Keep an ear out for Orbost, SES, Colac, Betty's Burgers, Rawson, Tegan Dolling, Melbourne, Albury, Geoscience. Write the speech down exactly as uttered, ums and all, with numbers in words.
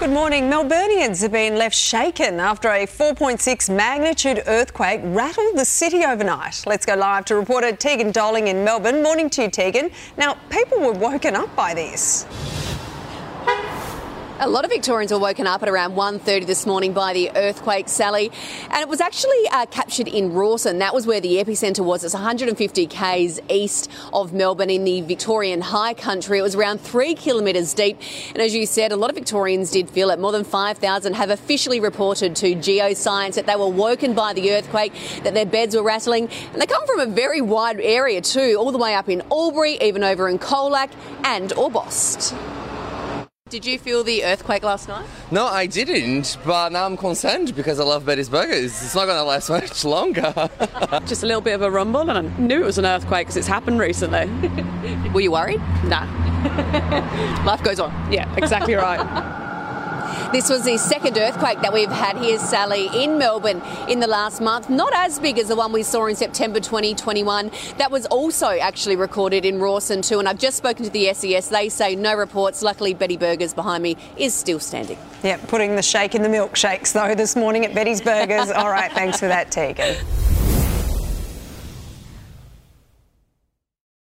Good morning. Melburnians have been left shaken after a four point six magnitude earthquake rattled the city overnight. Let's go live to reporter Tegan Dolling in Melbourne. Morning to you, Tegan. Now, people were woken up by this. A lot of Victorians were woken up at around one thirty this morning by the earthquake, Sally, and it was actually uh, captured in Rawson. That was where the epicentre was. It's one hundred fifty k's east of Melbourne in the Victorian high country. It was around three kilometres deep, and as you said, a lot of Victorians did feel it. More than five thousand have officially reported to Geoscience that they were woken by the earthquake, that their beds were rattling, and they come from a very wide area too, all the way up in Albury, even over in Colac and Orbost. Did you feel the earthquake last night? No, I didn't, but now I'm concerned because I love Betty's Burgers. It's not going to last much longer. Just a little bit of a rumble, and I knew it was an earthquake because it's happened recently. Were you worried? Nah. Life goes on. Yeah, exactly right. This was the second earthquake that we've had here, Sally, in Melbourne in the last month. Not as big as the one we saw in September twenty twenty-one. That was also actually recorded in Rawson too. And I've just spoken to the S E S. They say no reports. Luckily, Betty Burgers behind me is still standing. Yeah, putting the shake in the milkshakes, though, this morning at Betty's Burgers. All right, thanks for that, Tegan.